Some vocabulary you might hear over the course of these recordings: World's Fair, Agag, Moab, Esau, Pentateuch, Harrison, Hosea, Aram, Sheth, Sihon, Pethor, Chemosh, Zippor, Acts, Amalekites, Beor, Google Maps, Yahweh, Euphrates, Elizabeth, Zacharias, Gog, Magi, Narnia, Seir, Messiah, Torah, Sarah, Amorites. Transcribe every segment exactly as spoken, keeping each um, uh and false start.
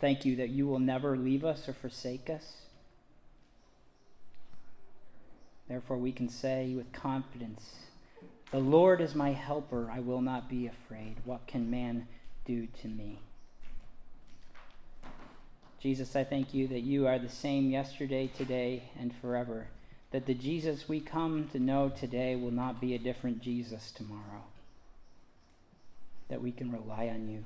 Thank you that you will never leave us or forsake us. Therefore, we can say with confidence, "The Lord is my helper. I will not be afraid. What can man do to me?" Jesus, I thank you that you are the same yesterday, today, and forever. That the Jesus we come to know today will not be a different Jesus tomorrow. That we can rely on you.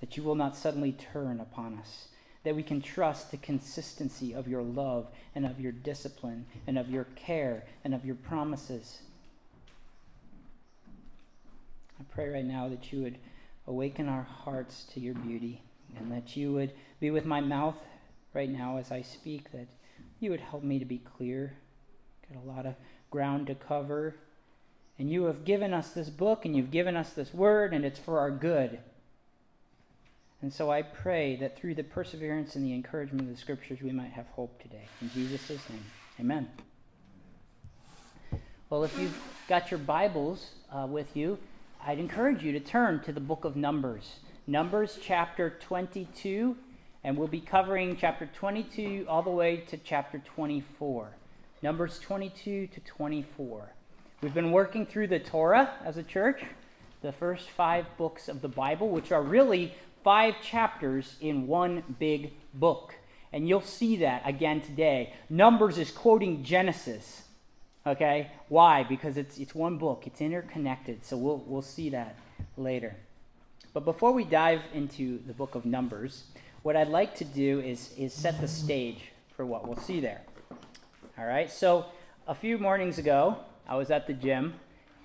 That you will not suddenly turn upon us. That we can trust the consistency of your love and of your discipline and of your care and of your promises. I pray right now that you would awaken our hearts to your beauty, and that you would be with my mouth right now as I speak, that you would help me to be clear. Got a lot of ground to cover. And you have given us this book, and you've given us this word, and it's for our good. And so I pray that through the perseverance and the encouragement of the scriptures, we might have hope today. In Jesus' name, amen. Well, if you've got your Bibles uh, with you, I'd encourage you to turn to the book of Numbers. Numbers chapter twenty-two, and we'll be covering chapter twenty-two all the way to chapter twenty-four. Numbers twenty-two to twenty-four. We've been working through the Torah as a church, the first five books of the Bible, which are really five chapters in one big book. And you'll see that again today. Numbers is quoting Genesis. Okay? Why? Because it's it's one book. It's interconnected. So we'll we'll see that later. But before we dive into the book of Numbers, what I'd like to do is is set the stage for what we'll see there. All right? So a few mornings ago, I was at the gym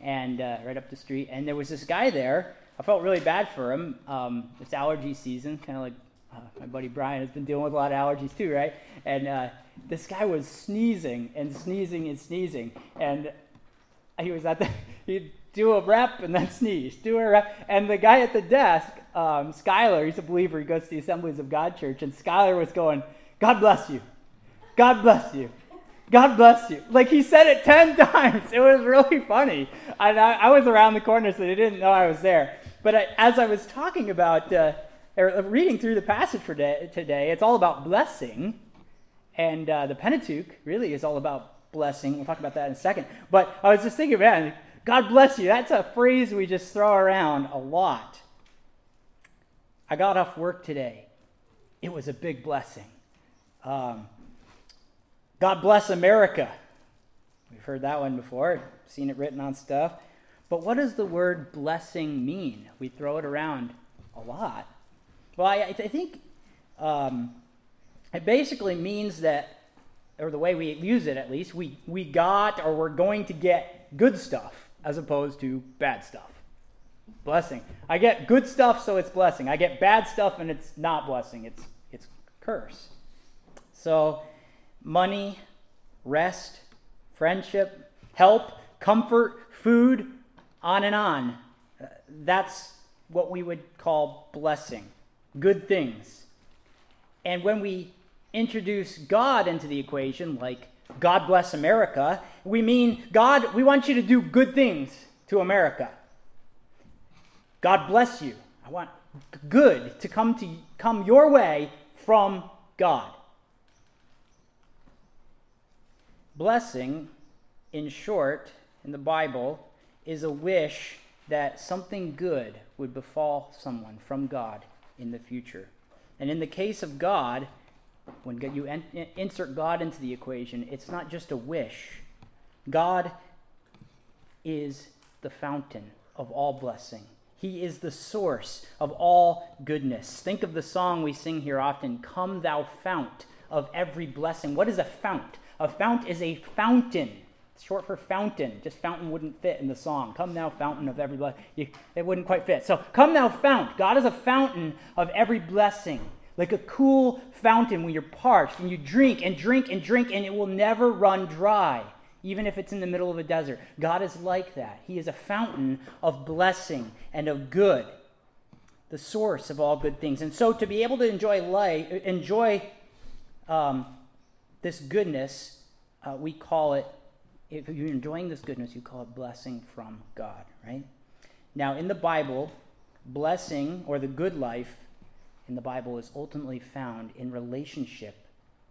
and uh, right up the street, and there was this guy there. I felt really bad for him. Um, it's allergy season, kind of like uh, my buddy Brian has been dealing with a lot of allergies too, right? And uh, this guy was sneezing and sneezing and sneezing, and he was at the he'd do a rep and then sneeze, do a rep, and the guy at the desk, um, Skyler, he's a believer. He goes to the Assemblies of God Church, and Skyler was going, "God bless you, God bless you, God bless you." Like, he said it ten times. It was really funny. And I, I was around the corner, so they didn't know I was there. But I, as I was talking about, uh, or reading through the passage for day, today, it's all about blessing. And uh, the Pentateuch really is all about blessing. We'll talk about that in a second. But I was just thinking, man, God bless you. That's a phrase we just throw around a lot. I got off work today. It was a big blessing. Um... God bless America. We've heard that one before, seen it written on stuff. But what does the word blessing mean? We throw it around a lot. Well, I, I think um, it basically means that, or the way we use it at least, we, we got or we're going to get good stuff as opposed to bad stuff. Blessing. I get good stuff, so it's blessing. I get bad stuff, and it's not blessing. It's, it's curse. So money, rest, friendship, help, comfort, food, on and on. That's what we would call blessing, good things. And when we introduce God into the equation, like God bless America, we mean, God, we want you to do good things to America. God bless you. I want good to come to come your way from God. Blessing, in short, in the Bible, is a wish that something good would befall someone from God in the future. And in the case of God, when you insert God into the equation, it's not just a wish. God is the fountain of all blessing. He is the source of all goodness. Think of the song we sing here often, "Come thou fount of every blessing." What is a fount? A fount is a fountain. It's short for fountain. Just fountain wouldn't fit in the song. Come thou fountain of every blessing. It wouldn't quite fit. So come thou fount. God is a fountain of every blessing. Like a cool fountain when you're parched and you drink and drink and drink and it will never run dry. Even if it's in the middle of a desert. God is like that. He is a fountain of blessing and of good. The source of all good things. And so to be able to enjoy life, enjoy um, this goodness, uh, we call it, if you're enjoying this goodness, you call it blessing from God, right? Now, in the Bible, blessing, or the good life, in the Bible is ultimately found in relationship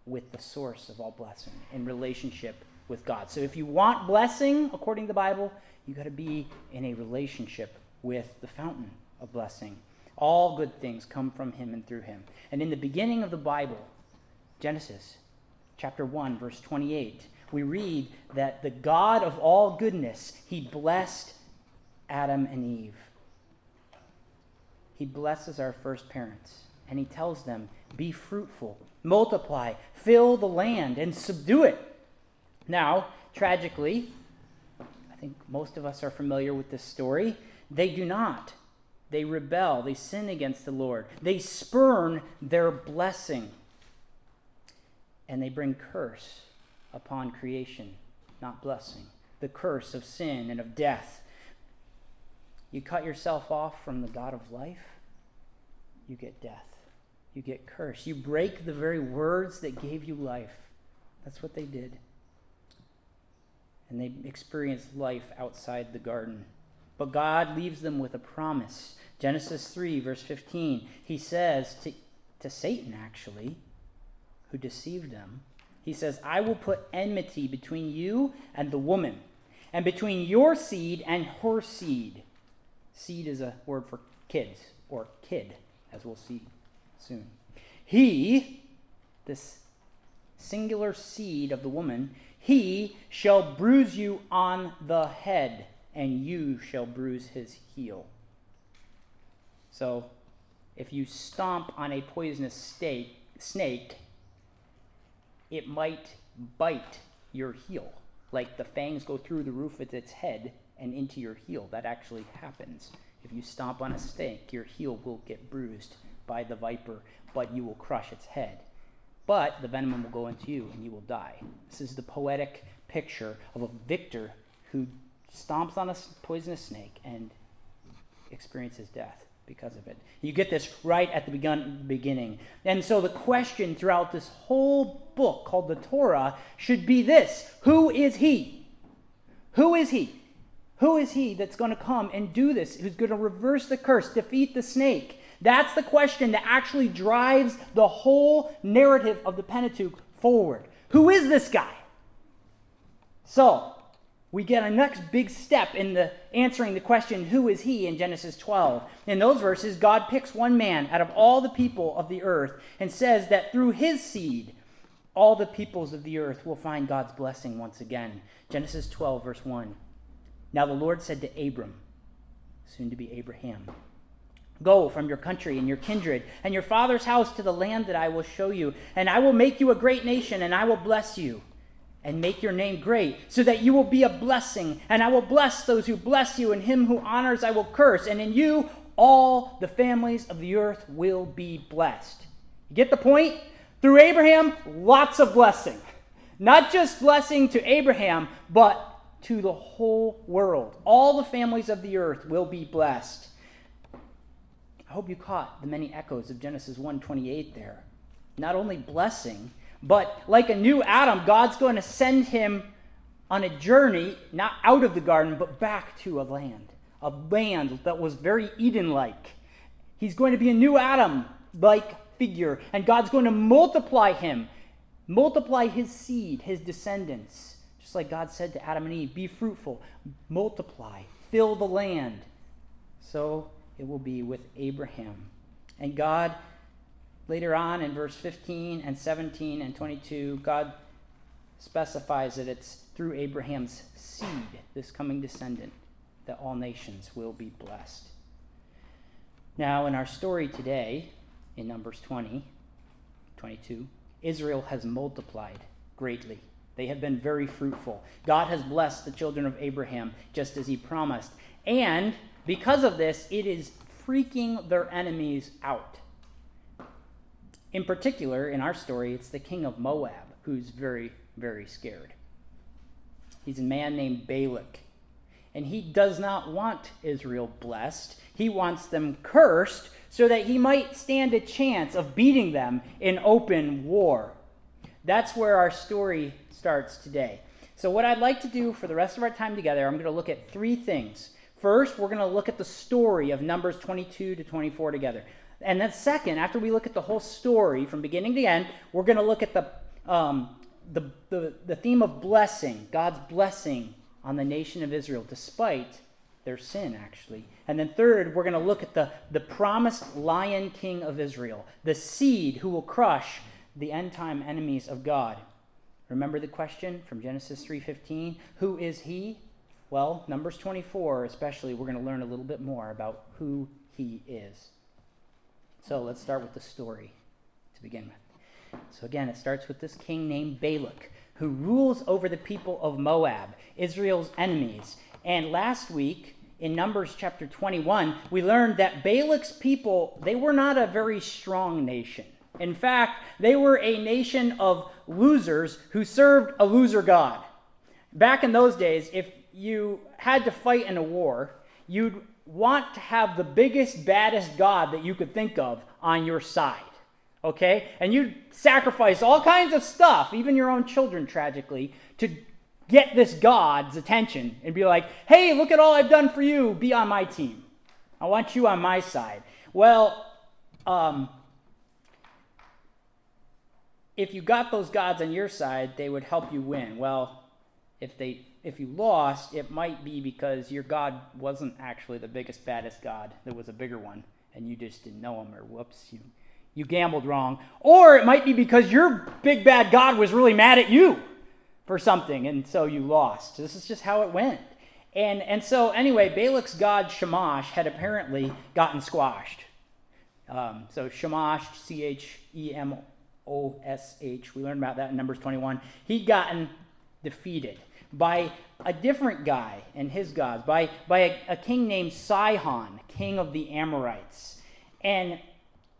with the source of all blessing, in relationship with God. So if you want blessing, according to the Bible, you got to be in a relationship with the fountain of blessing. All good things come from him and through him. And in the beginning of the Bible, Genesis chapter one, verse twenty-eight, we read that the God of all goodness, he blessed Adam and Eve. He blesses our first parents, and he tells them, be fruitful, multiply, fill the land, and subdue it. Now, tragically, I think most of us are familiar with this story, they do not. They rebel. They sin against the Lord. They spurn their blessing. And they bring curse upon creation, not blessing. The curse of sin and of death. You cut yourself off from the God of life, you get death. You get curse. You break the very words that gave you life. That's what they did. And they experienced life outside the garden. But God leaves them with a promise. Genesis three, verse fifteen, he says to, to Satan, actually, who deceived them, he says, I will put enmity between you and the woman, and between your seed and her seed. Seed is a word for kids, or kid, as we'll see soon. He, this singular seed of the woman, he shall bruise you on the head, and you shall bruise his heel. So, if you stomp on a poisonous steak, snake, it might bite your heel. Like the fangs go through the roof of its head and into your heel. That actually happens. If you stomp on a snake, your heel will get bruised by the viper, but you will crush its head. But the venom will go into you, and you will die. This is the poetic picture of a victor who stomps on a poisonous snake and experiences death because of it. You get this right at the begun, beginning. And so the question throughout this whole book called the Torah should be this: who is he? Who is he? Who is he that's going to come and do this? Who's going to reverse the curse, defeat the snake? That's the question that actually drives the whole narrative of the Pentateuch forward. Who is this guy? So, we get our next big step in the answering the question, who is he, in Genesis twelve. In those verses, God picks one man out of all the people of the earth and says that through his seed, all the peoples of the earth will find God's blessing once again. Genesis twelve, verse one. Now the Lord said to Abram, soon to be Abraham, go from your country and your kindred and your father's house to the land that I will show you, and I will make you a great nation, and I will bless you. And make your name great, so that you will be a blessing. And I will bless those who bless you, and him who honors I will curse. And in you, all the families of the earth will be blessed. You get the point? Through Abraham, lots of blessing. Not just blessing to Abraham, but to the whole world. All the families of the earth will be blessed. I hope you caught the many echoes of Genesis one twenty-eight there. Not only blessing, but like a new Adam, God's going to send him on a journey, not out of the garden, but back to a land, a land that was very Eden-like. He's going to be a new Adam-like figure, and God's going to multiply him, multiply his seed, his descendants, just like God said to Adam and Eve, be fruitful, multiply, fill the land. So it will be with Abraham. And God, later on in verse fifteen and seventeen and twenty-two, God specifies that it's through Abraham's seed, this coming descendant, that all nations will be blessed. Now, in our story today, in Numbers twenty, twenty-two, Israel has multiplied greatly. They have been very fruitful. God has blessed the children of Abraham just as he promised. And because of this, it is freaking their enemies out. In particular, in our story, it's the king of Moab who's very, very scared. He's a man named Balak, and he does not want Israel blessed. He wants them cursed so that he might stand a chance of beating them in open war. That's where our story starts today. So what I'd like to do for the rest of our time together, I'm going to look at three things. First, we're going to look at the story of Numbers twenty-two to twenty-four together. And then second, after we look at the whole story from beginning to end, we're going to look at the, um, the, the, the theme of blessing, God's blessing on the nation of Israel, despite their sin, actually. And then third, we're going to look at the, the promised lion king of Israel, the seed who will crush the end-time enemies of God. Remember the question from Genesis three fifteen, who is he? Well, Numbers twenty-four especially, we're going to learn a little bit more about who he is. So let's start with the story to begin with. So again, it starts with this king named Balak, who rules over the people of Moab, Israel's enemies. And last week, in Numbers chapter twenty-one, we learned that Balak's people, they were not a very strong nation. In fact, they were a nation of losers who served a loser god. Back in those days, if you had to fight in a war, you'd want to have the biggest, baddest god that you could think of on your side, okay? And you'd sacrifice all kinds of stuff, even your own children, tragically, to get this god's attention and be like, hey, look at all I've done for you. Be on my team. I want you on my side. Well, um... if you got those gods on your side, they would help you win. Well, if they if you lost, it might be because your god wasn't actually the biggest, baddest god. There was a bigger one, and you just didn't know him, or whoops, you, you gambled wrong. Or it might be because your big, bad god was really mad at you for something, and so you lost. This is just how it went. And, and so anyway, Balak's god Chemosh had apparently gotten squashed. Um, so Chemosh, C H E M O S H. O S H. We learned about that in Numbers twenty-one. He'd gotten defeated by a different guy and his gods, by, by a, a king named Sihon, king of the Amorites. And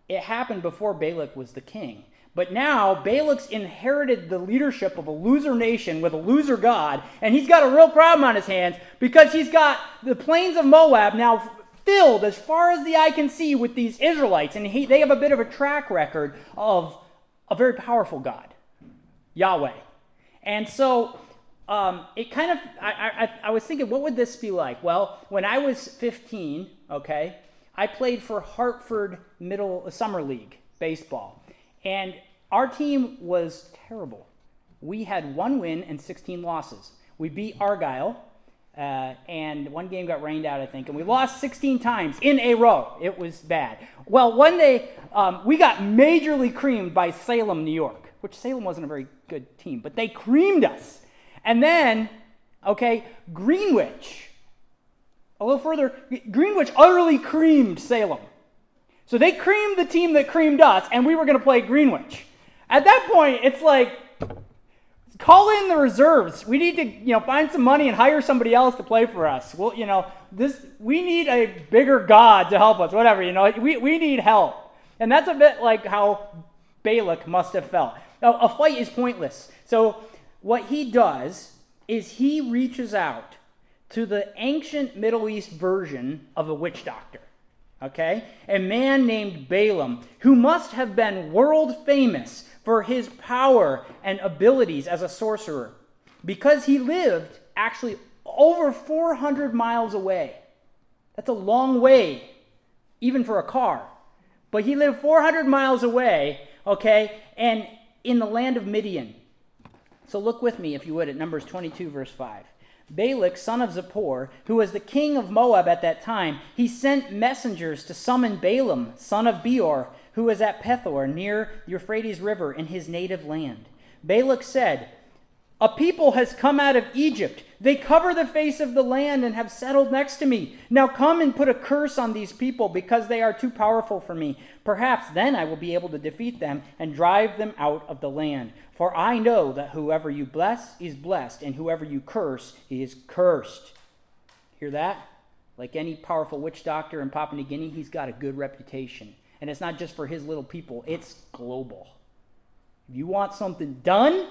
it happened before Balak was the king. But now Balak's inherited the leadership of a loser nation with a loser god, and he's got a real problem on his hands because he's got the plains of Moab now filled as far as the eye can see with these Israelites, and he, they have a bit of a track record of a very powerful god, Yahweh. And so um, it kind of, I, I, I was thinking, what would this be like? Well, when I was fifteen, okay, I played for Hartford Middle Summer League baseball. And our team was terrible. We had one win and sixteen losses. We beat Argyle, uh, and one game got rained out, I think, and we lost sixteen times in a row. It was bad. Well, one day, um, we got majorly creamed by Salem, New York, which Salem wasn't a very good team, but they creamed us. And then, okay, Greenwich, a little further, Greenwich utterly creamed Salem. So they creamed the team that creamed us, and we were going to play Greenwich. At that point, it's like, call in the reserves. We need to, you know, find some money and hire somebody else to play for us. Well, you know, this we need a bigger god to help us. Whatever, you know, we, we need help. And that's a bit like how Balak must have felt. Now, a fight is pointless. So what he does is he reaches out to the ancient Middle East version of a witch doctor. Okay? A man named Balaam, who must have been world famous for his power and abilities as a sorcerer, because he lived actually over four hundred miles away. That's a long way, even for a car. But he lived four hundred miles away, okay, and in the land of Midian. So look with me, if you would, at Numbers twenty-two, verse five. Balak, son of Zippor, who was the king of Moab at that time, he sent messengers to summon Balaam, son of Beor, who was at Pethor, near the Euphrates River, in his native land. Balak said, "A people has come out of Egypt. They cover the face of the land and have settled next to me. Now come and put a curse on these people, because they are too powerful for me. Perhaps then I will be able to defeat them and drive them out of the land. For I know that whoever you bless is blessed, and whoever you curse is cursed." Hear that? Like any powerful witch doctor in Papua New Guinea, he's got a good reputation. And it's not just for his little people, it's global. If you want something done,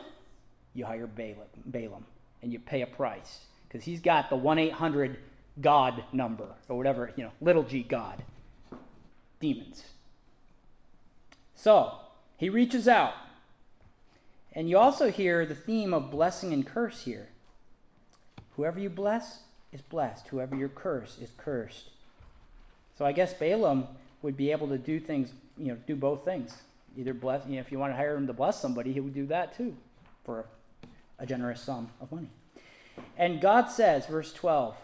you hire Balaam, Balaam and you pay a price, because he's got the one eight hundred God number, or whatever, you know, little g God. Demons. So, he reaches out. And you also hear the theme of blessing and curse here. Whoever you bless is blessed, whoever you curse is cursed. So I guess Balaam would be able to do things, you know, do both things. Either bless, you know, if you want to hire him to bless somebody, he would do that too for a generous sum of money. And God says, verse twelve,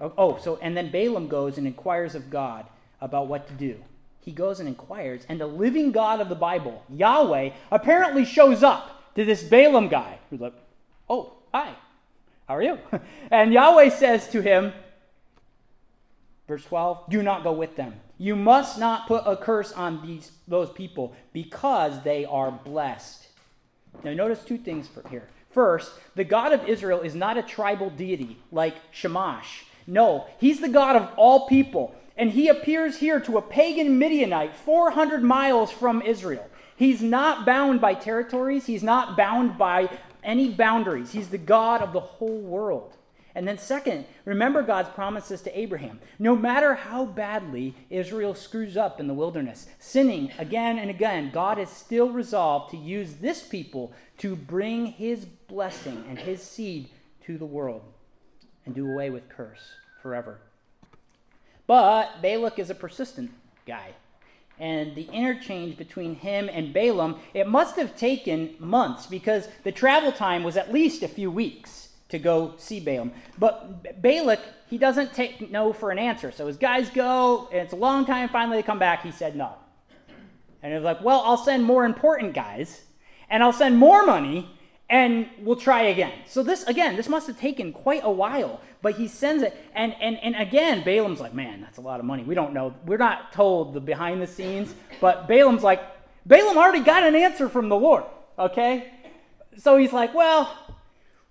oh, oh, so, and then Balaam goes and inquires of God about what to do. He goes and inquires, and the living God of the Bible, Yahweh, apparently shows up to this Balaam guy. Who's like, oh, hi, how are you? And Yahweh says to him, verse twelve, do not go with them. You must not put a curse on these those people because they are blessed. Now notice two things for here. First, the God of Israel is not a tribal deity like Chemosh. No, he's the God of all people. And he appears here to a pagan Midianite four hundred miles from Israel. He's not bound by territories. He's not bound by any boundaries. He's the God of the whole world. And then second, remember God's promises to Abraham. No matter how badly Israel screws up in the wilderness, sinning again and again, God is still resolved to use this people to bring his blessing and his seed to the world and do away with curse forever. But Balak is a persistent guy. And the interchange between him and Balaam, it must have taken months because the travel time was at least a few weeks to go see Balaam. But Balak, he doesn't take no for an answer. So his guys go, and it's a long time. Finally, they come back. He said no. And it was like, well, I'll send more important guys, and I'll send more money, and we'll try again. So this, again, this must have taken quite a while, but he sends it. And, and, and again, Balaam's like, man, that's a lot of money. We don't know. We're not told the behind the scenes, but Balaam's like, Balaam already got an answer from the Lord, okay? So he's like, well,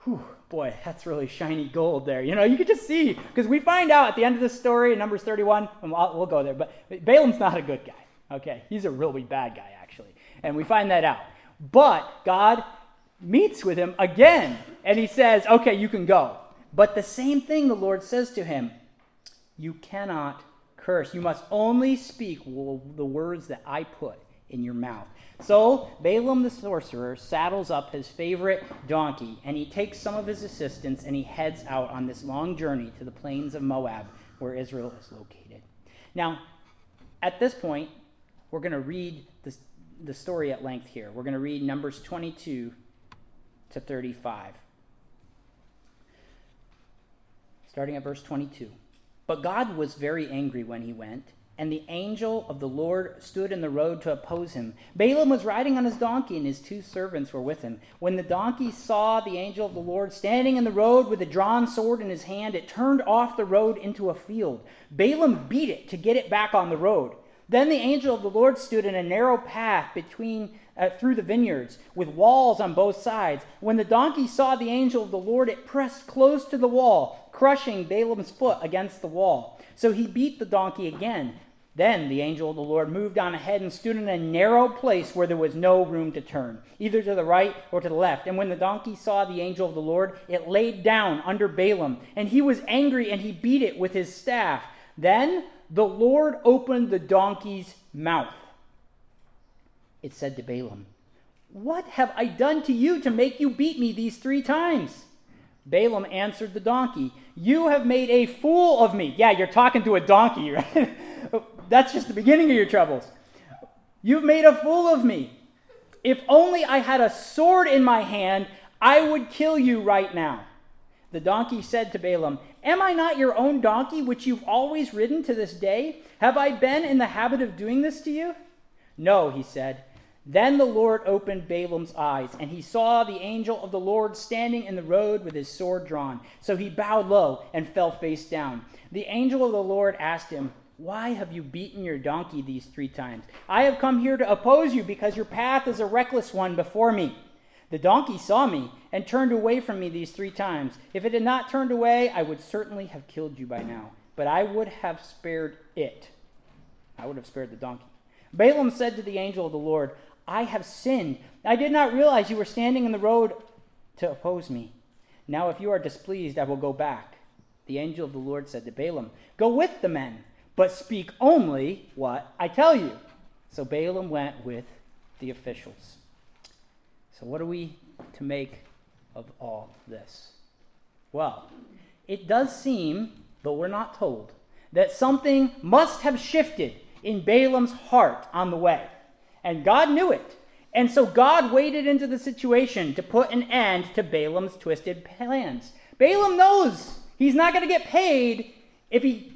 whew, boy, that's really shiny gold there. You know, you could just see, because we find out at the end of this story in Numbers thirty-one, and we'll, we'll go there, but Balaam's not a good guy, okay? He's a really bad guy, actually. And we find that out. But God meets with him again, and he says, okay, you can go. But the same thing the Lord says to him, you cannot curse. You must only speak the words that I put in your mouth. So Balaam the sorcerer saddles up his favorite donkey, and he takes some of his assistants, and he heads out on this long journey to the plains of Moab, where Israel is located. Now, at this point, we're going to read this, the story at length here. We're going to read Numbers twenty-two to thirty-five. Starting at verse twenty-two. But God was very angry when he went, and the angel of the Lord stood in the road to oppose him. Balaam was riding on his donkey, and his two servants were with him. When the donkey saw the angel of the Lord standing in the road with a drawn sword in his hand, it turned off the road into a field. Balaam beat it to get it back on the road. Then the angel of the Lord stood in a narrow path between uh, through the vineyards, with walls on both sides. When the donkey saw the angel of the Lord, it pressed close to the wall, crushing Balaam's foot against the wall. So he beat the donkey again. Then the angel of the Lord moved on ahead and stood in a narrow place where there was no room to turn, either to the right or to the left. And when the donkey saw the angel of the Lord, it laid down under Balaam, and he was angry, and he beat it with his staff. Then the Lord opened the donkey's mouth. It said to Balaam, "What have I done to you to make you beat me these three times?" Balaam answered the donkey, "You have made a fool of me." Yeah, you're talking to a donkey, right? That's just the beginning of your troubles. "You've made a fool of me. If only I had a sword in my hand, I would kill you right now." The donkey said to Balaam, "Am I not your own donkey, which you've always ridden to this day? Have I been in the habit of doing this to you?" "No," he said. Then the Lord opened Balaam's eyes, and he saw the angel of the Lord standing in the road with his sword drawn. So he bowed low and fell face down. The angel of the Lord asked him, "Why have you beaten your donkey these three times?" "I have come here to oppose you because your path is a reckless one before me. The donkey saw me and turned away from me these three times. If it had not turned away, I would certainly have killed you by now, but I would have spared it." I would have spared the donkey. Balaam said to the angel of the Lord, "I have sinned. I did not realize you were standing in the road to oppose me. Now if you are displeased, I will go back." The angel of the Lord said to Balaam, "Go with the men, but speak only what I tell you." So Balaam went with the officials. So what are we to make of all this? Well, it does seem, though we're not told, that something must have shifted in Balaam's heart on the way. And God knew it. And so God waded into the situation to put an end to Balaam's twisted plans. Balaam knows he's not going to get paid if he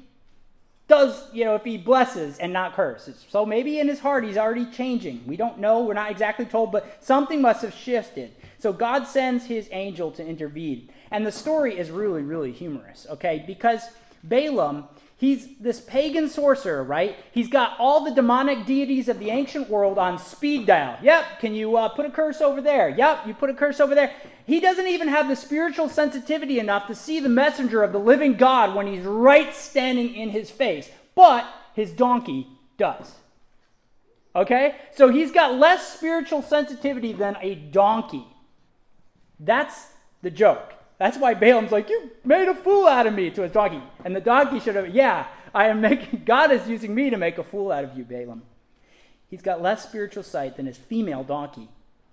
does, you know, if he blesses and not curses. So maybe in his heart he's already changing. We don't know. We're not exactly told, but something must have shifted. So God sends his angel to intervene. And the story is really, really humorous, okay? Because Balaam, he's this pagan sorcerer, right? He's got all the demonic deities of the ancient world on speed dial. Yep, can you uh, put a curse over there? Yep, you put a curse over there. He doesn't even have the spiritual sensitivity enough to see the messenger of the living God when he's right standing in his face. But his donkey does. Okay? So he's got less spiritual sensitivity than a donkey. That's the joke. That's why Balaam's like, you made a fool out of me, to his donkey. And the donkey should have, yeah, I am making, God is using me to make a fool out of you, Balaam. He's got less spiritual sight than his female donkey.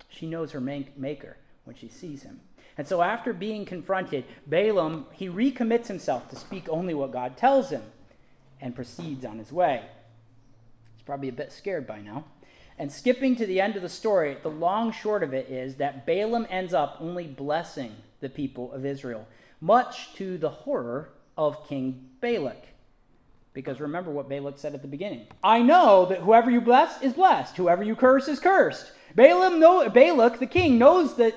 She knows her maker when she sees him. And so after being confronted, Balaam, he recommits himself to speak only what God tells him and proceeds on his way. He's probably a bit scared by now. And skipping to the end of the story, the long short of it is that Balaam ends up only blessing the people of Israel, much to the horror of King Balak. Because remember what Balak said at the beginning. I know that whoever you bless is blessed. Whoever you curse is cursed. Balaam, know, Balak, the king, knows that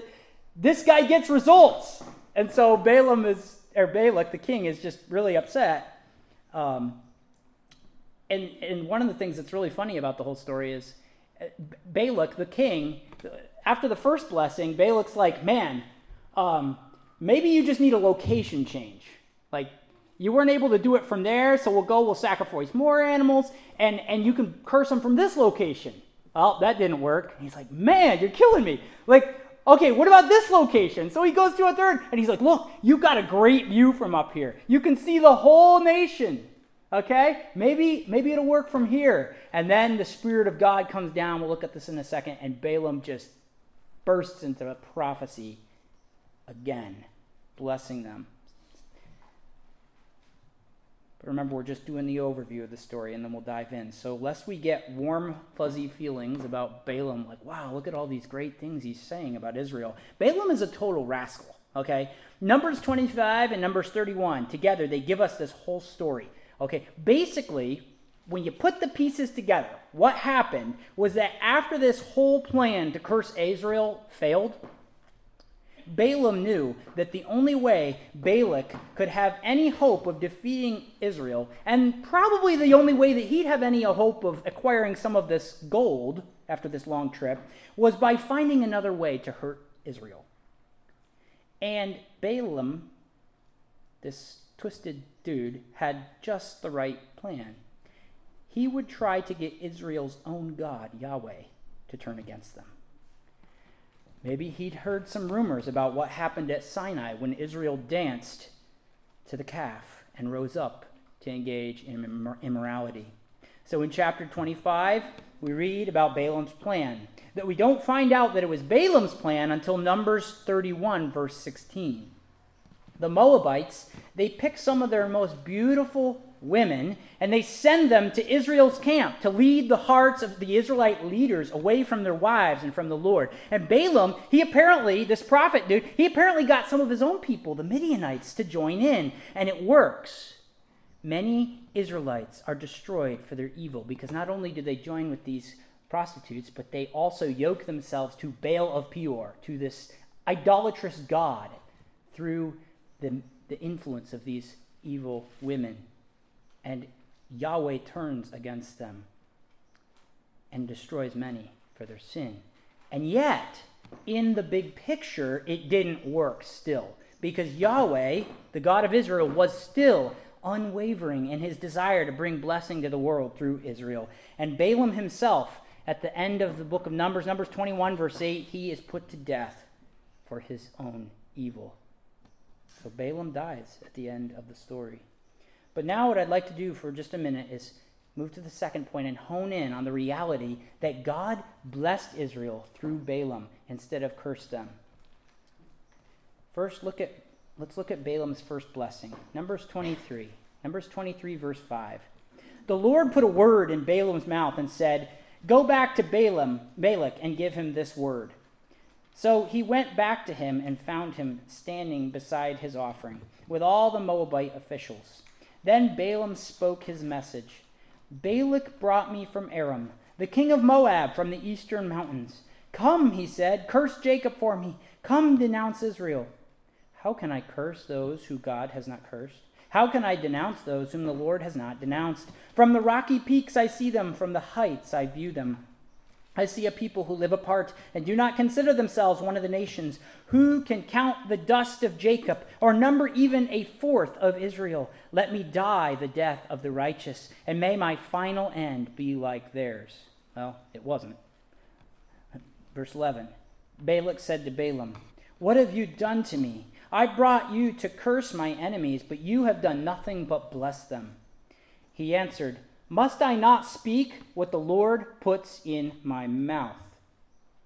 this guy gets results. And so Balaam is, or Balak, the king, is just really upset. Um, and, and one of the things that's really funny about the whole story is Balak, the king, after the first blessing, Balak's like, man, Um, maybe you just need a location change. Like, you weren't able to do it from there, so we'll go, we'll sacrifice more animals, and, and you can curse them from this location. Oh, that didn't work. And he's like, man, you're killing me. Like, okay, what about this location? So he goes to a third, and he's like, look, you've got a great view from up here. You can see the whole nation, okay? Maybe, maybe it'll work from here. And then the Spirit of God comes down. We'll look at this in a second, and Balaam just bursts into a prophecy again, blessing them. But remember, we're just doing the overview of the story, and then we'll dive in. So lest we get warm, fuzzy feelings about Balaam, like, wow, look at all these great things he's saying about Israel. Balaam is a total rascal, okay? Numbers twenty-five and Numbers thirty-one, together, they give us this whole story, okay? Basically, when you put the pieces together, what happened was that after this whole plan to curse Israel failed, Balaam knew that the only way Balak could have any hope of defeating Israel, and probably the only way that he'd have any hope of acquiring some of this gold after this long trip, was by finding another way to hurt Israel. And Balaam, this twisted dude, had just the right plan. He would try to get Israel's own God, Yahweh, to turn against them. Maybe he'd heard some rumors about what happened at Sinai when Israel danced to the calf and rose up to engage in immorality. So in chapter twenty-five, we read about Balaam's plan, that we don't find out that it was Balaam's plan until Numbers thirty-one, verse sixteen. The Moabites, they pick some of their most beautiful women, and they send them to Israel's camp to lead the hearts of the Israelite leaders away from their wives and from the Lord. And Balaam, he apparently, this prophet dude, he apparently got some of his own people, the Midianites, to join in, and it works. Many Israelites are destroyed for their evil, because not only do they join with these prostitutes, but they also yoke themselves to Baal of Peor, to this idolatrous god, through the, the influence of these evil women. And Yahweh turns against them and destroys many for their sin. And yet, in the big picture, it didn't work still, because Yahweh, the God of Israel, was still unwavering in his desire to bring blessing to the world through Israel. And Balaam himself, at the end of the book of Numbers, Numbers twenty-one, verse eight, he is put to death for his own evil. So Balaam dies at the end of the story. But now what I'd like to do for just a minute is move to the second point and hone in on the reality that God blessed Israel through Balaam instead of cursed them. First, look at let's look at Balaam's first blessing. Numbers twenty-three. Numbers twenty-three, verse five. the Lord put a word in Balaam's mouth and said, "Go back to Balaam, Balak, and give him this word." So he went back to him and found him standing beside his offering with all the Moabite officials. Then Balaam spoke his message. "Balak brought me from Aram, the king of Moab, from the eastern mountains. Come," he said, "curse Jacob for me. Come, denounce Israel." How can I curse those who God has not cursed? How can I denounce those whom the Lord has not denounced? From the rocky peaks I see them, from the heights I view them. I see a people who live apart and do not consider themselves one of the nations. Who can count the dust of Jacob, or number even a fourth of Israel? Let me die the death of the righteous, and may my final end be like theirs. Well, it wasn't. Verse eleven, Balak said to Balaam, "What have you done to me? I brought you to curse my enemies, but you have done nothing but bless them." He answered, "Must I not speak what the Lord puts in my mouth?"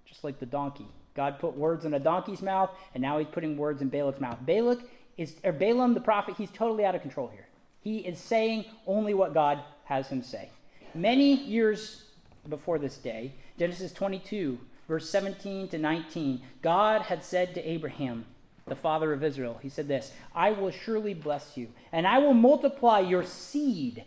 Just like the donkey. God put words in a donkey's mouth, and now he's putting words in Balak's mouth. Balak is, or Balaam the prophet, he's totally out of control here. He is saying only what God has him say. Many years before this day, Genesis twenty-two, verse seventeen to nineteen, God had said to Abraham, the father of Israel, he said this, "I will surely bless you, and I will multiply your seed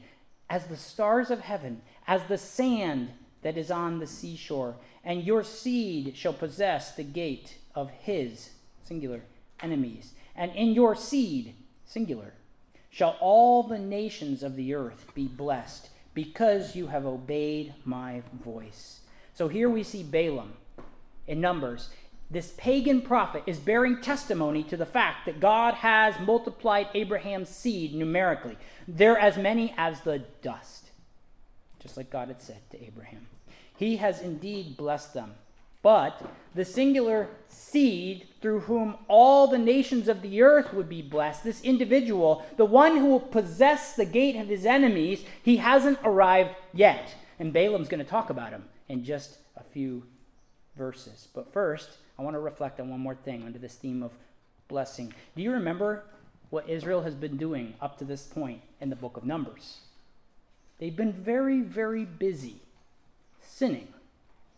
as the stars of heaven, as the sand that is on the seashore, and your seed shall possess the gate of his," singular, "enemies. And in your seed," singular, "shall all the nations of the earth be blessed, because you have obeyed my voice." So here we see Balaam in Numbers. This pagan prophet is bearing testimony to the fact that God has multiplied Abraham's seed numerically. They're as many as the dust, just like God had said to Abraham. He has indeed blessed them. But the singular seed through whom all the nations of the earth would be blessed, this individual, the one who will possess the gate of his enemies, he hasn't arrived yet. And Balaam's going to talk about him in just a few verses. But first, I want to reflect on one more thing under this theme of blessing. Do you remember what Israel has been doing up to this point in the book of Numbers? They've been very, very busy sinning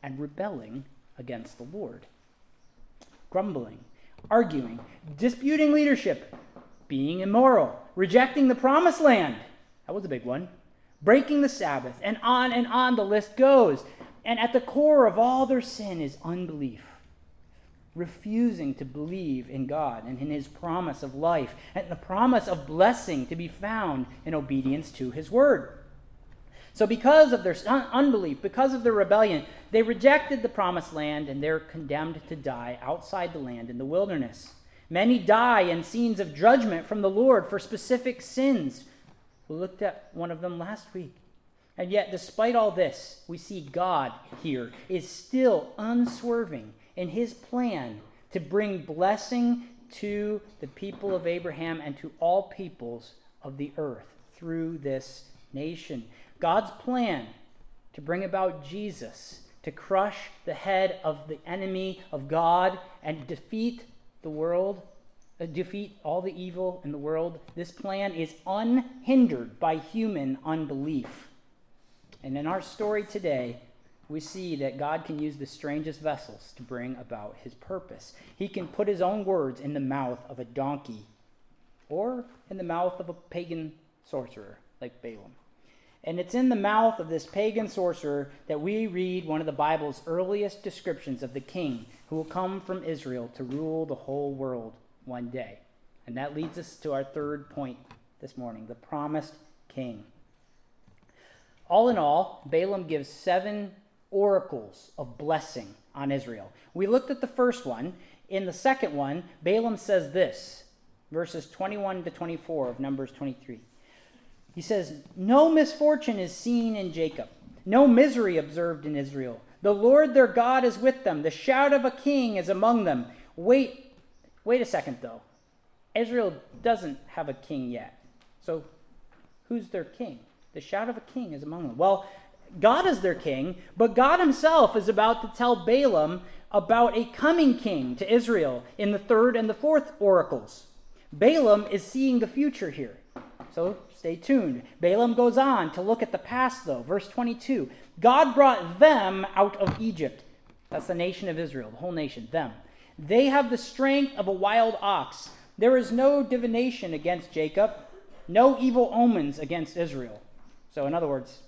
and rebelling against the Lord, grumbling, arguing, disputing leadership, being immoral, rejecting the promised land. That was a big one. Breaking the Sabbath, and on and on the list goes. And at the core of all their sin is unbelief. Refusing to believe in God and in his promise of life and the promise of blessing to be found in obedience to his word. So because of their unbelief, because of their rebellion, they rejected the promised land, and they're condemned to die outside the land in the wilderness. Many die in scenes of judgment from the Lord for specific sins. We looked at one of them last week. And yet, despite all this, we see God here is still unswerving in his plan to bring blessing to the people of Abraham and to all peoples of the earth through this nation. God's plan to bring about Jesus, to crush the head of the enemy of God and defeat the world, uh, defeat all the evil in the world, this plan is unhindered by human unbelief. And in our story today, we see that God can use the strangest vessels to bring about his purpose. He can put his own words in the mouth of a donkey or in the mouth of a pagan sorcerer like Balaam. And it's in the mouth of this pagan sorcerer that we read one of the Bible's earliest descriptions of the king who will come from Israel to rule the whole world one day. And that leads us to our third point this morning, the promised king. All in all, Balaam gives seven oracles of blessing on Israel. We looked at the first one. In the second one, Balaam says this, verses twenty-one to twenty-four of Numbers twenty-three. He says, "No misfortune is seen in Jacob, no misery observed in Israel. The Lord their God is with them. The shout of a king is among them." Wait, wait a second though. Israel doesn't have a king yet. So who's their king? The shout of a king is among them. Well, God is their king, but God himself is about to tell Balaam about a coming king to Israel in the third and the fourth oracles. Balaam is seeing the future here. So Stay tuned. Balaam goes on to look at the past, though. Verse twenty-two. God brought them out of Egypt. That's the nation of Israel, the whole nation, them. They have the strength of a wild ox. There is no divination against Jacob, no evil omens against Israel. So in other words,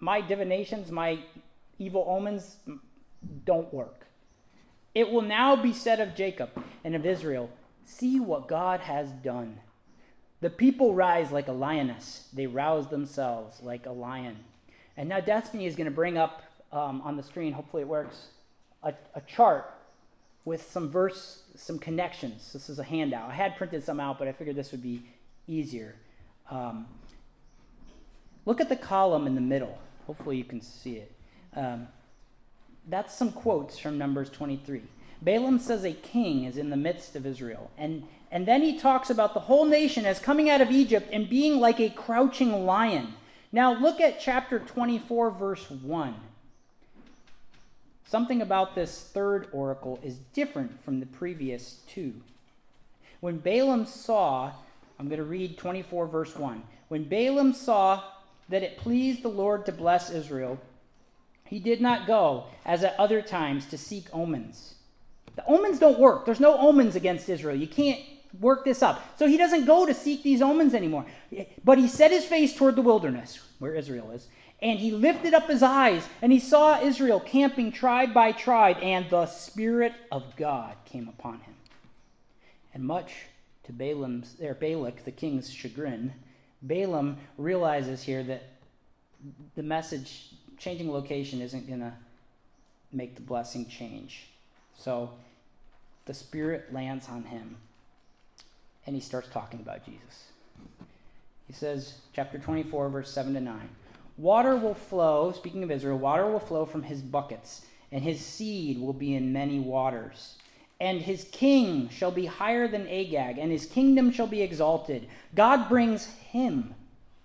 my divinations, my evil omens don't work. It will now be said of Jacob and of Israel, see what God has done. The people rise like a lioness. They rouse themselves like a lion. And now Destiny is going to bring up um, on the screen, hopefully it works, a, a chart with some verse, some connections. This is a handout. I had printed some out, but I figured this would be easier. Um, look at the column in the middle. Hopefully you can see it. Um, that's some quotes from Numbers twenty-three. Balaam says a king is in the midst of Israel. And, and then he talks about the whole nation as coming out of Egypt and being like a crouching lion. Now look at chapter twenty-four, verse one. Something about this third oracle is different from the previous two. When Balaam saw, I'm going to read twenty-four verse one. When Balaam saw that it pleased the Lord to bless Israel, he did not go, as at other times, to seek omens. The omens don't work. There's no omens against Israel. You can't work this up. So he doesn't go to seek these omens anymore. But he set his face toward the wilderness, where Israel is, and he lifted up his eyes, and he saw Israel camping tribe by tribe, and the Spirit of God came upon him. And much to Balaam's, or Balak, the king's chagrin, Balaam realizes here that the message, changing location, isn't going to make the blessing change. So the Spirit lands on him, and he starts talking about Jesus. He says, chapter twenty-four, verse seven to nine, water will flow, speaking of Israel, water will flow from his buckets, and his seed will be in many waters. And his king shall be higher than Agag, and his kingdom shall be exalted. God brings him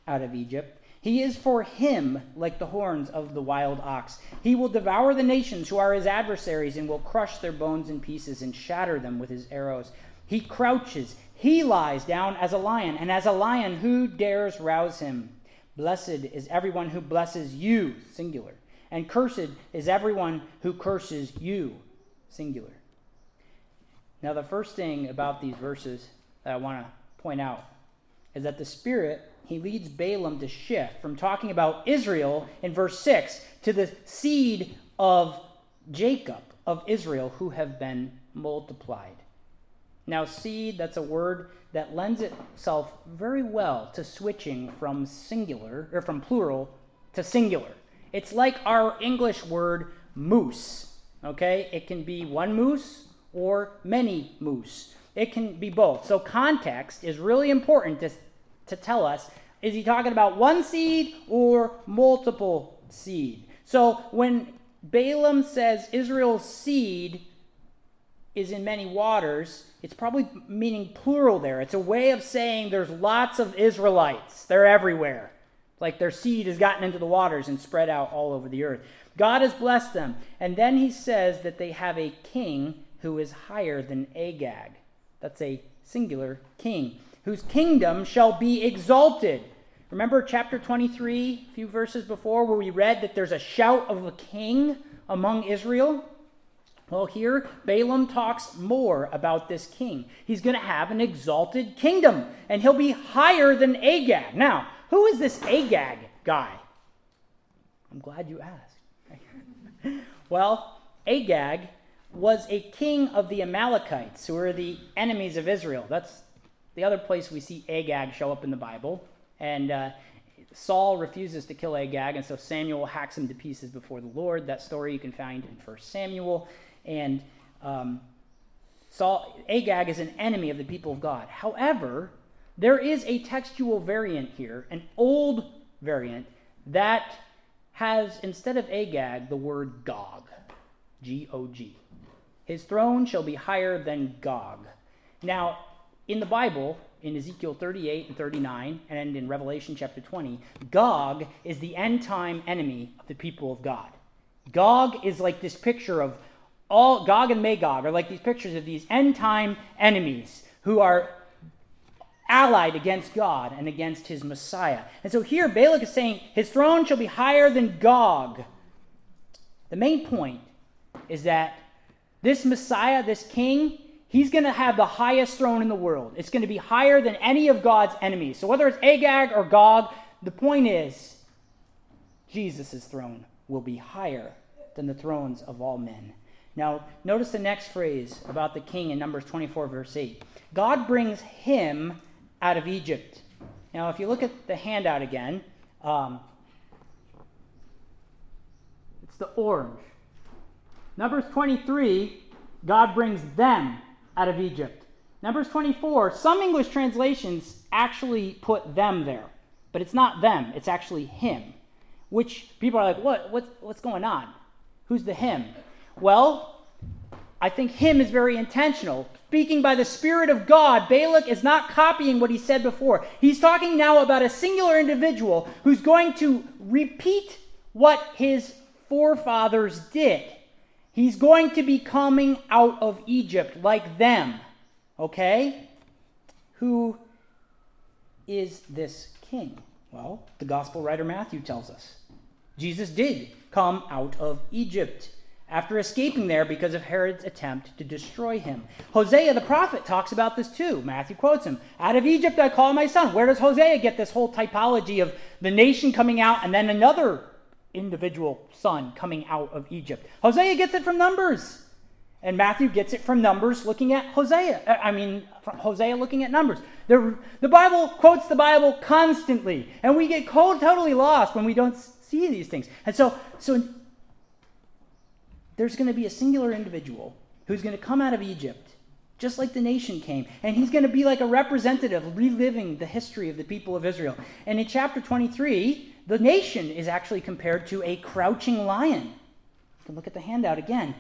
out of Egypt. He is for him like the horns of the wild ox. He will devour the nations who are his adversaries and will crush their bones in pieces and shatter them with his arrows. He crouches, he lies down as a lion, and as a lion, who dares rouse him? Blessed is everyone who blesses you, singular, and cursed is everyone who curses you, singular. Now, the first thing about these verses that I want to point out is that the Spirit, he leads Balaam to shift from talking about Israel in verse six to the seed of Jacob, of Israel, who have been multiplied. Now, seed, that's a word that lends itself very well to switching from singular, or from plural to singular. It's like our English word moose, okay? It can be one moose or many moose. It can be both. So context is really important to, to tell us, is he talking about one seed or multiple seed? So when Balaam says Israel's seed is in many waters, it's probably meaning plural there. It's a way of saying there's lots of Israelites. They're everywhere. Like their seed has gotten into the waters and spread out all over the earth. God has blessed them. And then he says that they have a king who is higher than Agag. That's a singular king, whose kingdom shall be exalted. Remember chapter twenty-three, a few verses before, where we read that there's a shout of a king among Israel? Well, here, Balaam talks more about this king. He's going to have an exalted kingdom, and he'll be higher than Agag. Now, who is this Agag guy? I'm glad you asked. Well, Agag was a king of the Amalekites, who were the enemies of Israel. That's the other place we see Agag show up in the Bible. And uh, Saul refuses to kill Agag, and so Samuel hacks him to pieces before the Lord. That story you can find in First Samuel. And um, Saul, Agag is an enemy of the people of God. However, there is a textual variant here, an old variant, that has, instead of Agag, the word Gog, G O G. His throne shall be higher than Gog. Now, in the Bible, in Ezekiel thirty-eight and thirty-nine, and in Revelation chapter twenty, Gog is the end-time enemy of the people of God. Gog is like this picture of all, Gog and Magog are like these pictures of these end-time enemies who are allied against God and against his Messiah. And so here Balak is saying his throne shall be higher than Gog. The main point is that this Messiah, this king, he's going to have the highest throne in the world. It's going to be higher than any of God's enemies. So whether it's Agag or Gog, the point is Jesus' throne will be higher than the thrones of all men. Now, notice the next phrase about the king in Numbers twenty-four, verse eight. God brings him out of Egypt. Now, if you look at the handout again, um, it's the orange. Numbers twenty-three, God brings them out of Egypt. Numbers twenty-four, some English translations actually put them there, but it's not them, it's actually him, which people are like, what, what, what's going on? Who's the him? Well, I think him is very intentional. Speaking by the Spirit of God, Balak is not copying what he said before. He's talking now about a singular individual who's going to repeat what his forefathers did. He's going to be coming out of Egypt like them. Okay? Who is this king? Well, the gospel writer Matthew tells us. Jesus did come out of Egypt after escaping there because of Herod's attempt to destroy him. Hosea the prophet talks about this too. Matthew quotes him. Out of Egypt I call my son. Where does Hosea get this whole typology of the nation coming out and then another individual son coming out of Egypt? Hosea gets it from Numbers. And Matthew gets it from Numbers looking at Hosea. I mean, from Hosea looking at Numbers. The, the Bible quotes the Bible constantly. And we get cold, totally lost when we don't see these things. And so, so there's going to be a singular individual who's going to come out of Egypt, just like the nation came. And he's going to be like a representative reliving the history of the people of Israel. And in chapter twenty-three, the nation is actually compared to a crouching lion. You can look at the handout again.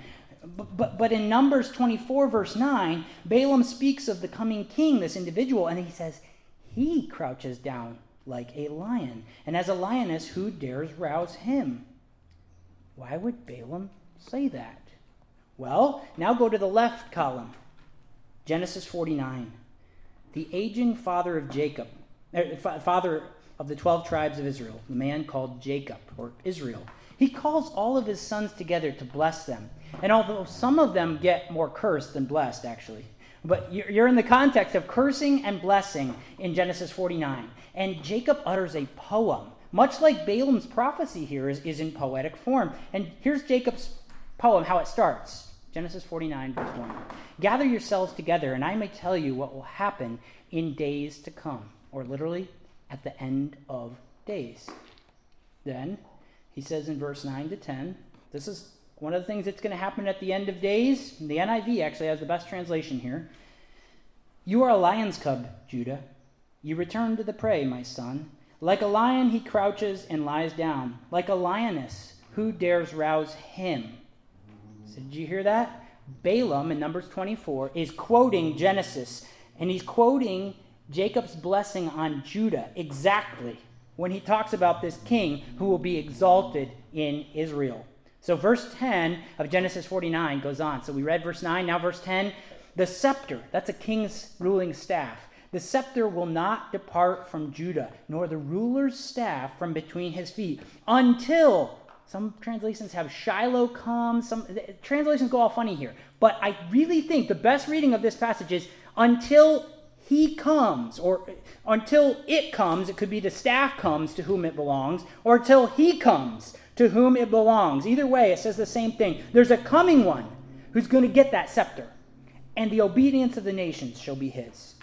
But, but, but in Numbers twenty-four, verse nine, Balaam speaks of the coming king, this individual, and he says, he crouches down like a lion. And as a lioness, who dares rouse him? Why would Balaam say that? Well, now go to the left column. Genesis forty-nine. The aging father of Jacob, er, father of the twelve tribes of Israel, the man called Jacob, or Israel, he calls all of his sons together to bless them. And although some of them get more cursed than blessed, actually, but you're in the context of cursing and blessing in Genesis forty-nine. And Jacob utters a poem, much like Balaam's prophecy here is, is in poetic form. And here's Jacob's poem, how it starts. Genesis forty-nine, verse one. Gather yourselves together, and I may tell you what will happen in days to come, or literally, at the end of days. Then, he says in verse nine to ten, this is one of the things that's going to happen at the end of days. The N I V actually has the best translation here. You are a lion's cub, Judah. You return to the prey, my son. Like a lion, he crouches and lies down. Like a lioness, who dares rouse him? So did you hear that? Balaam in Numbers twenty-four is quoting Genesis, and he's quoting Jacob's blessing on Judah exactly when he talks about this king who will be exalted in Israel. So verse ten of Genesis forty-nine goes on. So we read verse nine, now verse ten. The scepter, that's a king's ruling staff. The scepter will not depart from Judah, nor the ruler's staff from between his feet, until, some translations have Shiloh come, some translations go all funny here, but I really think the best reading of this passage is until he comes, or until it comes, it could be the staff comes to whom it belongs, or till he comes to whom it belongs. Either way, it says the same thing. There's a coming one who's going to get that scepter, and the obedience of the nations shall be his.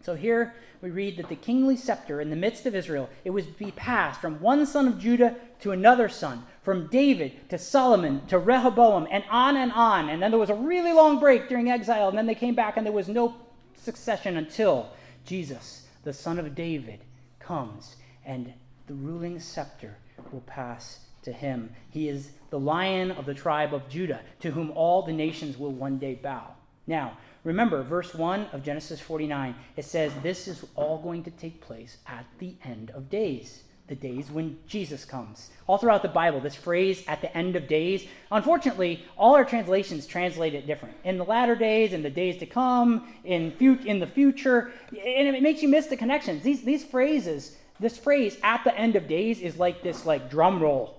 So here we read that the kingly scepter in the midst of Israel, it was to be passed from one son of Judah to another son, from David to Solomon to Rehoboam, and on and on. And then there was a really long break during exile, and then they came back, and there was no succession until Jesus, the son of David, comes, and the ruling scepter will pass to him. He is the lion of the tribe of Judah, to whom all the nations will one day bow. Now, remember, verse one of Genesis forty-nine, it says this is all going to take place at the end of days. the days when Jesus comes. All throughout the Bible, this phrase, at the end of days, unfortunately, all our translations translate it different. In the latter days, in the days to come, in, fut- in the future, and it makes you miss the connections. These, these phrases, this phrase, at the end of days, is like this like drum roll.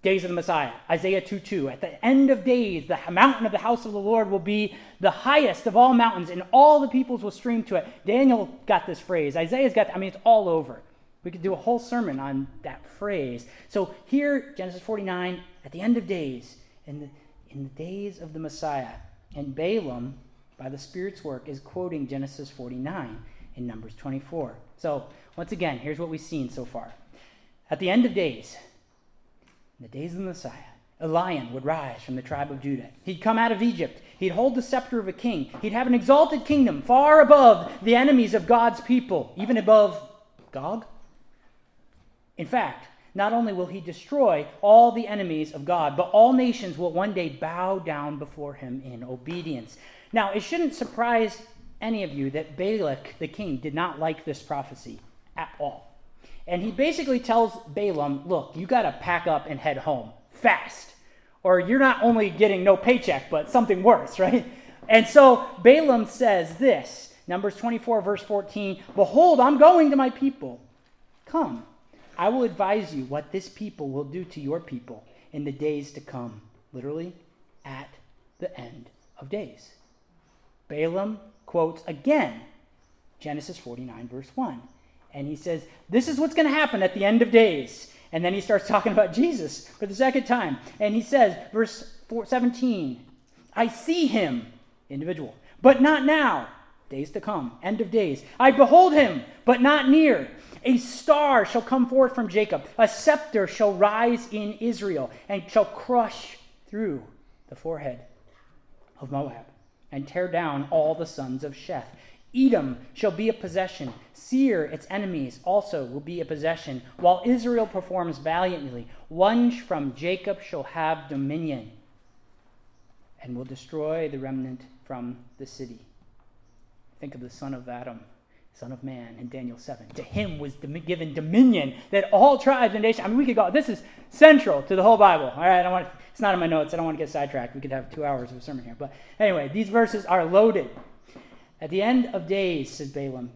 Days of the Messiah, Isaiah two two. At the end of days, the mountain of the house of the Lord will be the highest of all mountains, and all the peoples will stream to it. Daniel got this phrase. Isaiah's got, I mean, it's all over. We could do a whole sermon on that phrase. So here, Genesis forty-nine, at the end of days, in the, in the days of the Messiah. And Balaam, by the Spirit's work, is quoting Genesis forty-nine in Numbers twenty-four. So once again, here's what we've seen so far. At the end of days, in the days of the Messiah, a lion would rise from the tribe of Judah. He'd come out of Egypt. He'd hold the scepter of a king. He'd have an exalted kingdom far above the enemies of God's people, even above Gog. In fact, not only will he destroy all the enemies of God, but all nations will one day bow down before him in obedience. Now, it shouldn't surprise any of you that Balak, the king, did not like this prophecy at all. And he basically tells Balaam, look, you got to pack up and head home fast, or you're not only getting no paycheck, but something worse, right? And so Balaam says this, Numbers twenty-four, verse fourteen, behold, I'm going to my people. Come, I will advise you what this people will do to your people in the days to come, literally at the end of days. Balaam quotes again, Genesis forty-nine, verse one. And he says, this is what's going to happen at the end of days. And then he starts talking about Jesus for the second time. And he says, verse seventeen, I see him, individual, but not now, days to come, end of days. I behold him, but not near. A star shall come forth from Jacob. A scepter shall rise in Israel and shall crush through the forehead of Moab and tear down all the sons of Sheth. Edom shall be a possession. Seir, its enemies, also will be a possession. While Israel performs valiantly, one from Jacob shall have dominion and will destroy the remnant from the city. Think of the son of Adam, son of man in Daniel seven. To him was given dominion that all tribes and nations... I mean, we could go... This is central to the whole Bible. All right, I don't want to, it's not in my notes. I don't want to get sidetracked. We could have two hours of a sermon here. But anyway, these verses are loaded. At the end of days, says Balaam,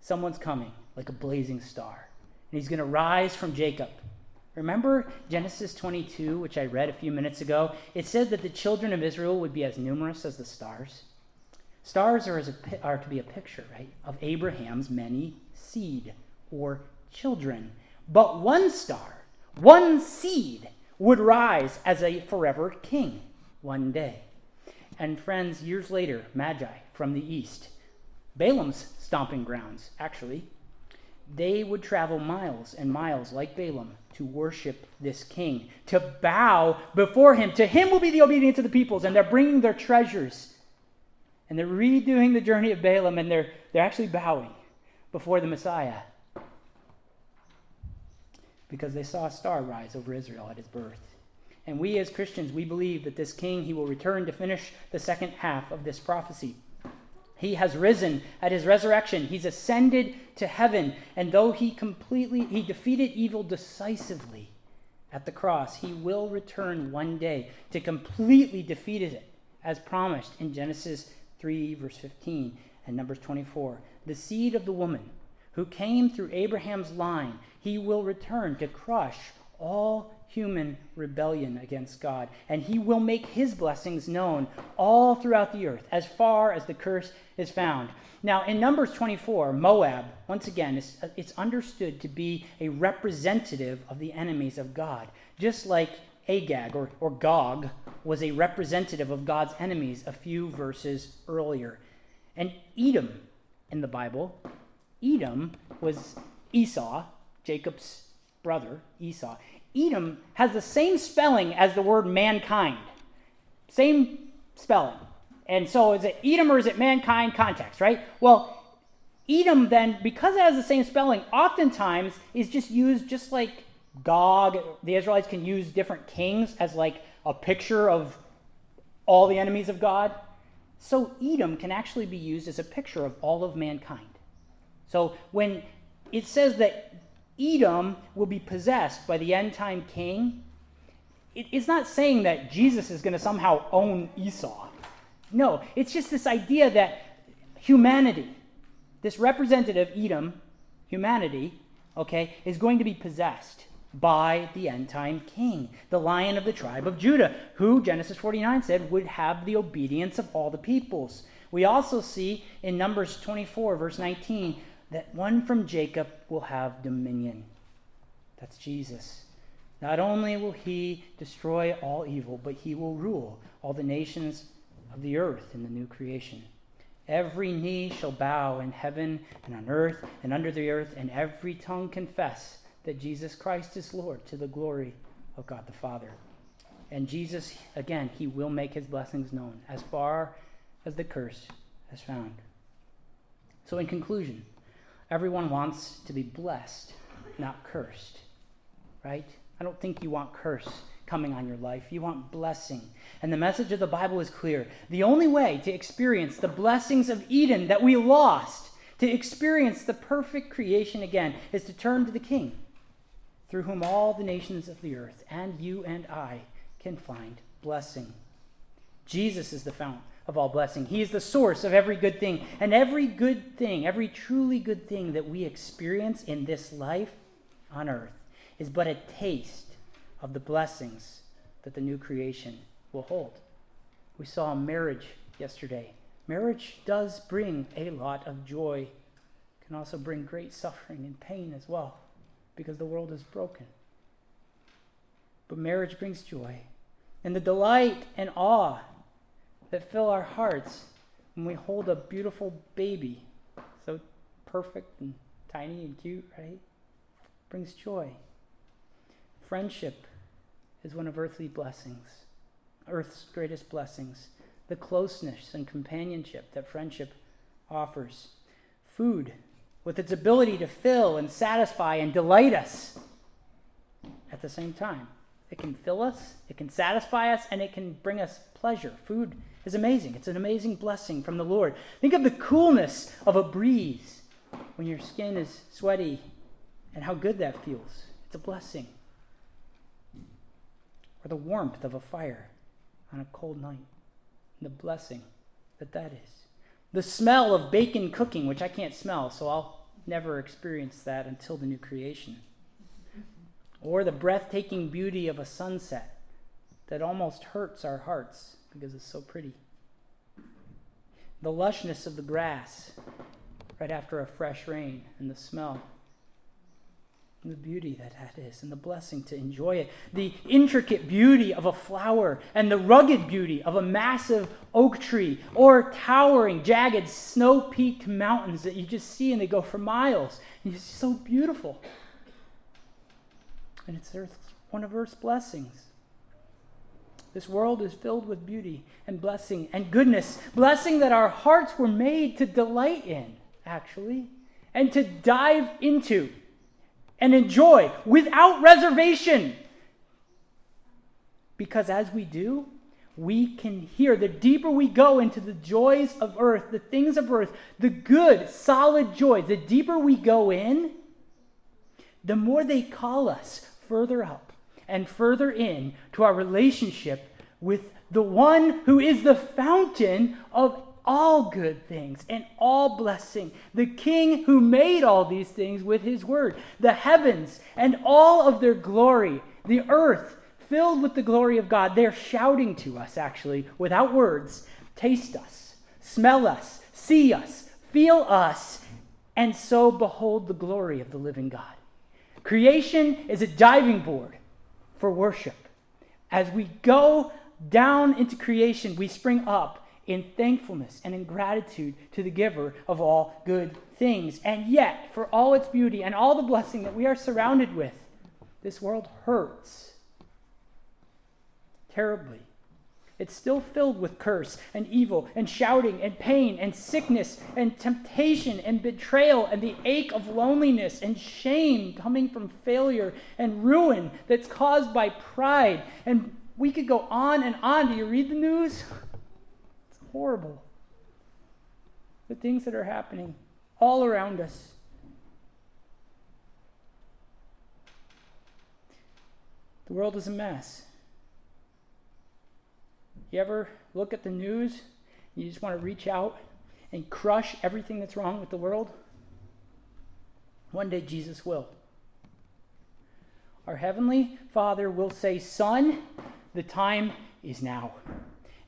someone's coming like a blazing star, and he's going to rise from Jacob. Remember Genesis twenty-two, which I read a few minutes ago? It said that the children of Israel would be as numerous as the stars. Stars are, as a, are to be a picture, right, of Abraham's many seed or children. But one star, one seed, would rise as a forever king one day. And friends, years later, Magi from the east, Balaam's stomping grounds, actually, they would travel miles and miles, like Balaam, to worship this king, to bow before him. To him will be the obedience of the peoples, and they're bringing their treasures. And they're redoing the journey of Balaam, and they're, they're actually bowing before the Messiah because they saw a star rise over Israel at his birth. And we as Christians, we believe that this king, he will return to finish the second half of this prophecy. He has risen at his resurrection. He's ascended to heaven. And though he completely, he defeated evil decisively at the cross, he will return one day to completely defeat it, as promised in Genesis three, verse fifteen, and Numbers twenty-four. The seed of the woman who came through Abraham's line, he will return to crush all human rebellion against God, and he will make his blessings known all throughout the earth, as far as the curse is found. Now, in Numbers twenty-four, Moab, once again, is, it's understood to be a representative of the enemies of God, just like Agag or, or Gog was a representative of God's enemies a few verses earlier. And Edom, in the Bible, Edom was Esau, Jacob's brother, Esau. Edom has the same spelling as the word mankind. Same spelling. And so is it Edom or is it mankind context, right? Well, Edom then, because it has the same spelling, oftentimes is just used just like Gog. The Israelites can use different kings as like a picture of all the enemies of God. So Edom can actually be used as a picture of all of mankind. So when it says that Edom will be possessed by the end-time king, it, it's not saying that Jesus is going to somehow own Esau. No, it's just this idea that humanity, this representative Edom, humanity, okay, is going to be possessed by the end-time king, the Lion of the tribe of Judah, who Genesis forty-nine said would have the obedience of all the peoples. We also see in Numbers twenty-four, verse nineteen, that one from Jacob will have dominion. That's Jesus. Not only will he destroy all evil, but he will rule all the nations of the earth in the new creation. Every knee shall bow in heaven and on earth and under the earth, and every tongue confess that Jesus Christ is Lord, to the glory of God the Father. And Jesus, again, he will make his blessings known as far as the curse is found. So in conclusion, everyone wants to be blessed, not cursed, right? I don't think you want curse coming on your life. You want blessing. And the message of the Bible is clear. The only way to experience the blessings of Eden that we lost, to experience the perfect creation again, is to turn to the King, through whom all the nations of the earth and you and I can find blessing. Jesus is the fount of all blessing. He is the source of every good thing. And every good thing, every truly good thing that we experience in this life on earth is but a taste of the blessings that the new creation will hold. We saw marriage yesterday. Marriage does bring a lot of joy. It can also bring great suffering and pain as well, because the world is broken. But marriage brings joy. And the delight and awe that fill our hearts when we hold a beautiful baby, so perfect and tiny and cute, right? Brings joy. Friendship is one of earthly blessings, earth's greatest blessings, the closeness and companionship that friendship offers. Food, with its ability to fill and satisfy and delight us at the same time. It can fill us, it can satisfy us, and it can bring us pleasure. Food is amazing. It's an amazing blessing from the Lord. Think of the coolness of a breeze when your skin is sweaty and how good that feels. It's a blessing. Or the warmth of a fire on a cold night, the blessing that that is. The smell of bacon cooking, which I can't smell, so I'll never experience that until the new creation. Or the breathtaking beauty of a sunset that almost hurts our hearts because it's so pretty. The lushness of the grass right after a fresh rain, and the smell, and the beauty that that is, and the blessing to enjoy it. The intricate beauty of a flower and the rugged beauty of a massive oak tree, or towering, jagged, snow-peaked mountains that you just see and they go for miles. And it's so beautiful. And it's earth, one of earth's blessings. This world is filled with beauty and blessing and goodness. Blessing that our hearts were made to delight in, actually, and to dive into and enjoy without reservation. Because as we do, we can hear, the deeper we go into the joys of earth, the things of earth, the good, solid joy, the deeper we go in, the more they call us further up and further in to our relationship with the one who is the fountain of all good things and all blessing, the King who made all these things with his word, the heavens and all of their glory, the earth filled with the glory of God. They're shouting to us, actually, without words, taste us, smell us, see us, feel us, and so behold the glory of the living God. Creation is a diving board for worship. As we go down into creation, we spring up in thankfulness and in gratitude to the giver of all good things. And yet, for all its beauty and all the blessing that we are surrounded with, this world hurts terribly. It's still filled with curse and evil and shouting and pain and sickness and temptation and betrayal and the ache of loneliness and shame coming from failure and ruin that's caused by pride. And we could go on and on. Do you read the news? It's horrible. The things that are happening all around us. The world is a mess. You ever look at the news and you just want to reach out and crush everything that's wrong with the world? One day Jesus will. Our Heavenly Father will say, "Son, the time is now."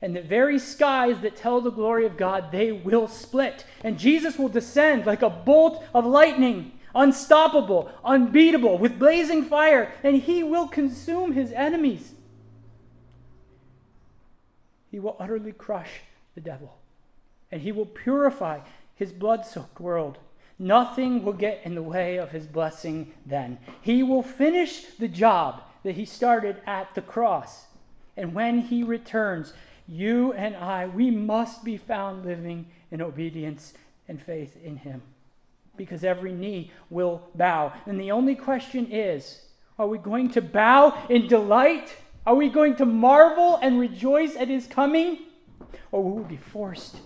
And the very skies that tell the glory of God, they will split. And Jesus will descend like a bolt of lightning, unstoppable, unbeatable, with blazing fire, and he will consume his enemies. He will utterly crush the devil, and he will purify his blood-soaked world. Nothing will get in the way of his blessing then. He will finish the job that he started at the cross. And when he returns, you and I, we must be found living in obedience and faith in him, because every knee will bow. And the only question is, are we going to bow in delight? Are we going to marvel and rejoice at his coming? Or will we be forced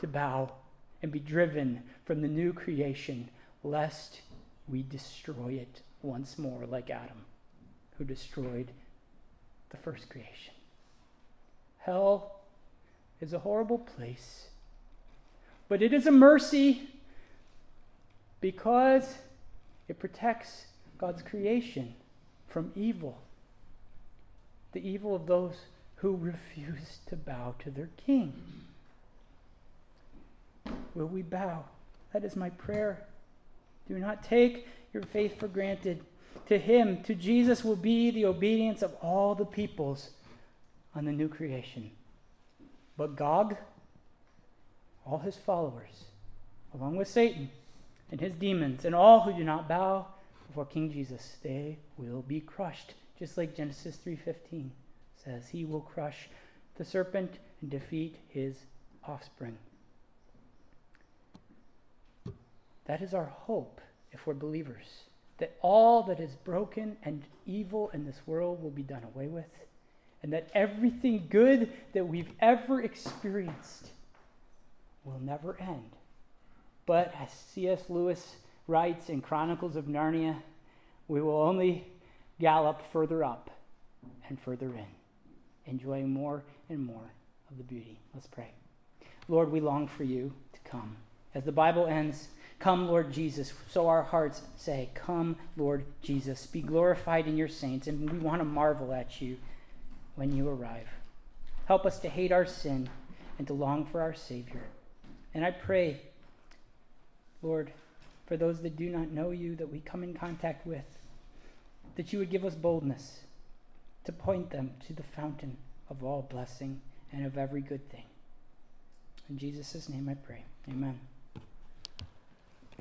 to bow and be driven from the new creation, lest we destroy it once more like Adam, who destroyed the first creation? Hell is a horrible place, but it is a mercy because it protects God's creation from evil, the evil of those who refuse to bow to their king. Will we bow? That is my prayer. Do not take your faith for granted. To him, to Jesus, will be the obedience of all the peoples on the new creation. But Gog, all his followers, along with Satan and his demons, and all who do not bow before King Jesus, they will be crushed, just like Genesis three fifteen says. He will crush the serpent and defeat his offspring. That is our hope if we're believers, that all that is broken and evil in this world will be done away with, and that everything good that we've ever experienced will never end. But as C S Lewis writes in Chronicles of Narnia, we will only gallop further up and further in, enjoying more and more of the beauty. Let's pray. Lord, we long for you to come. As the Bible ends, "Come, Lord Jesus," so our hearts say, "Come, Lord Jesus, be glorified in your saints," and we want to marvel at you when you arrive. Help us to hate our sin and to long for our Savior. And I pray, Lord, for those that do not know you, that we come in contact with, that you would give us boldness to point them to the fountain of all blessing and of every good thing. In Jesus' name I pray, amen.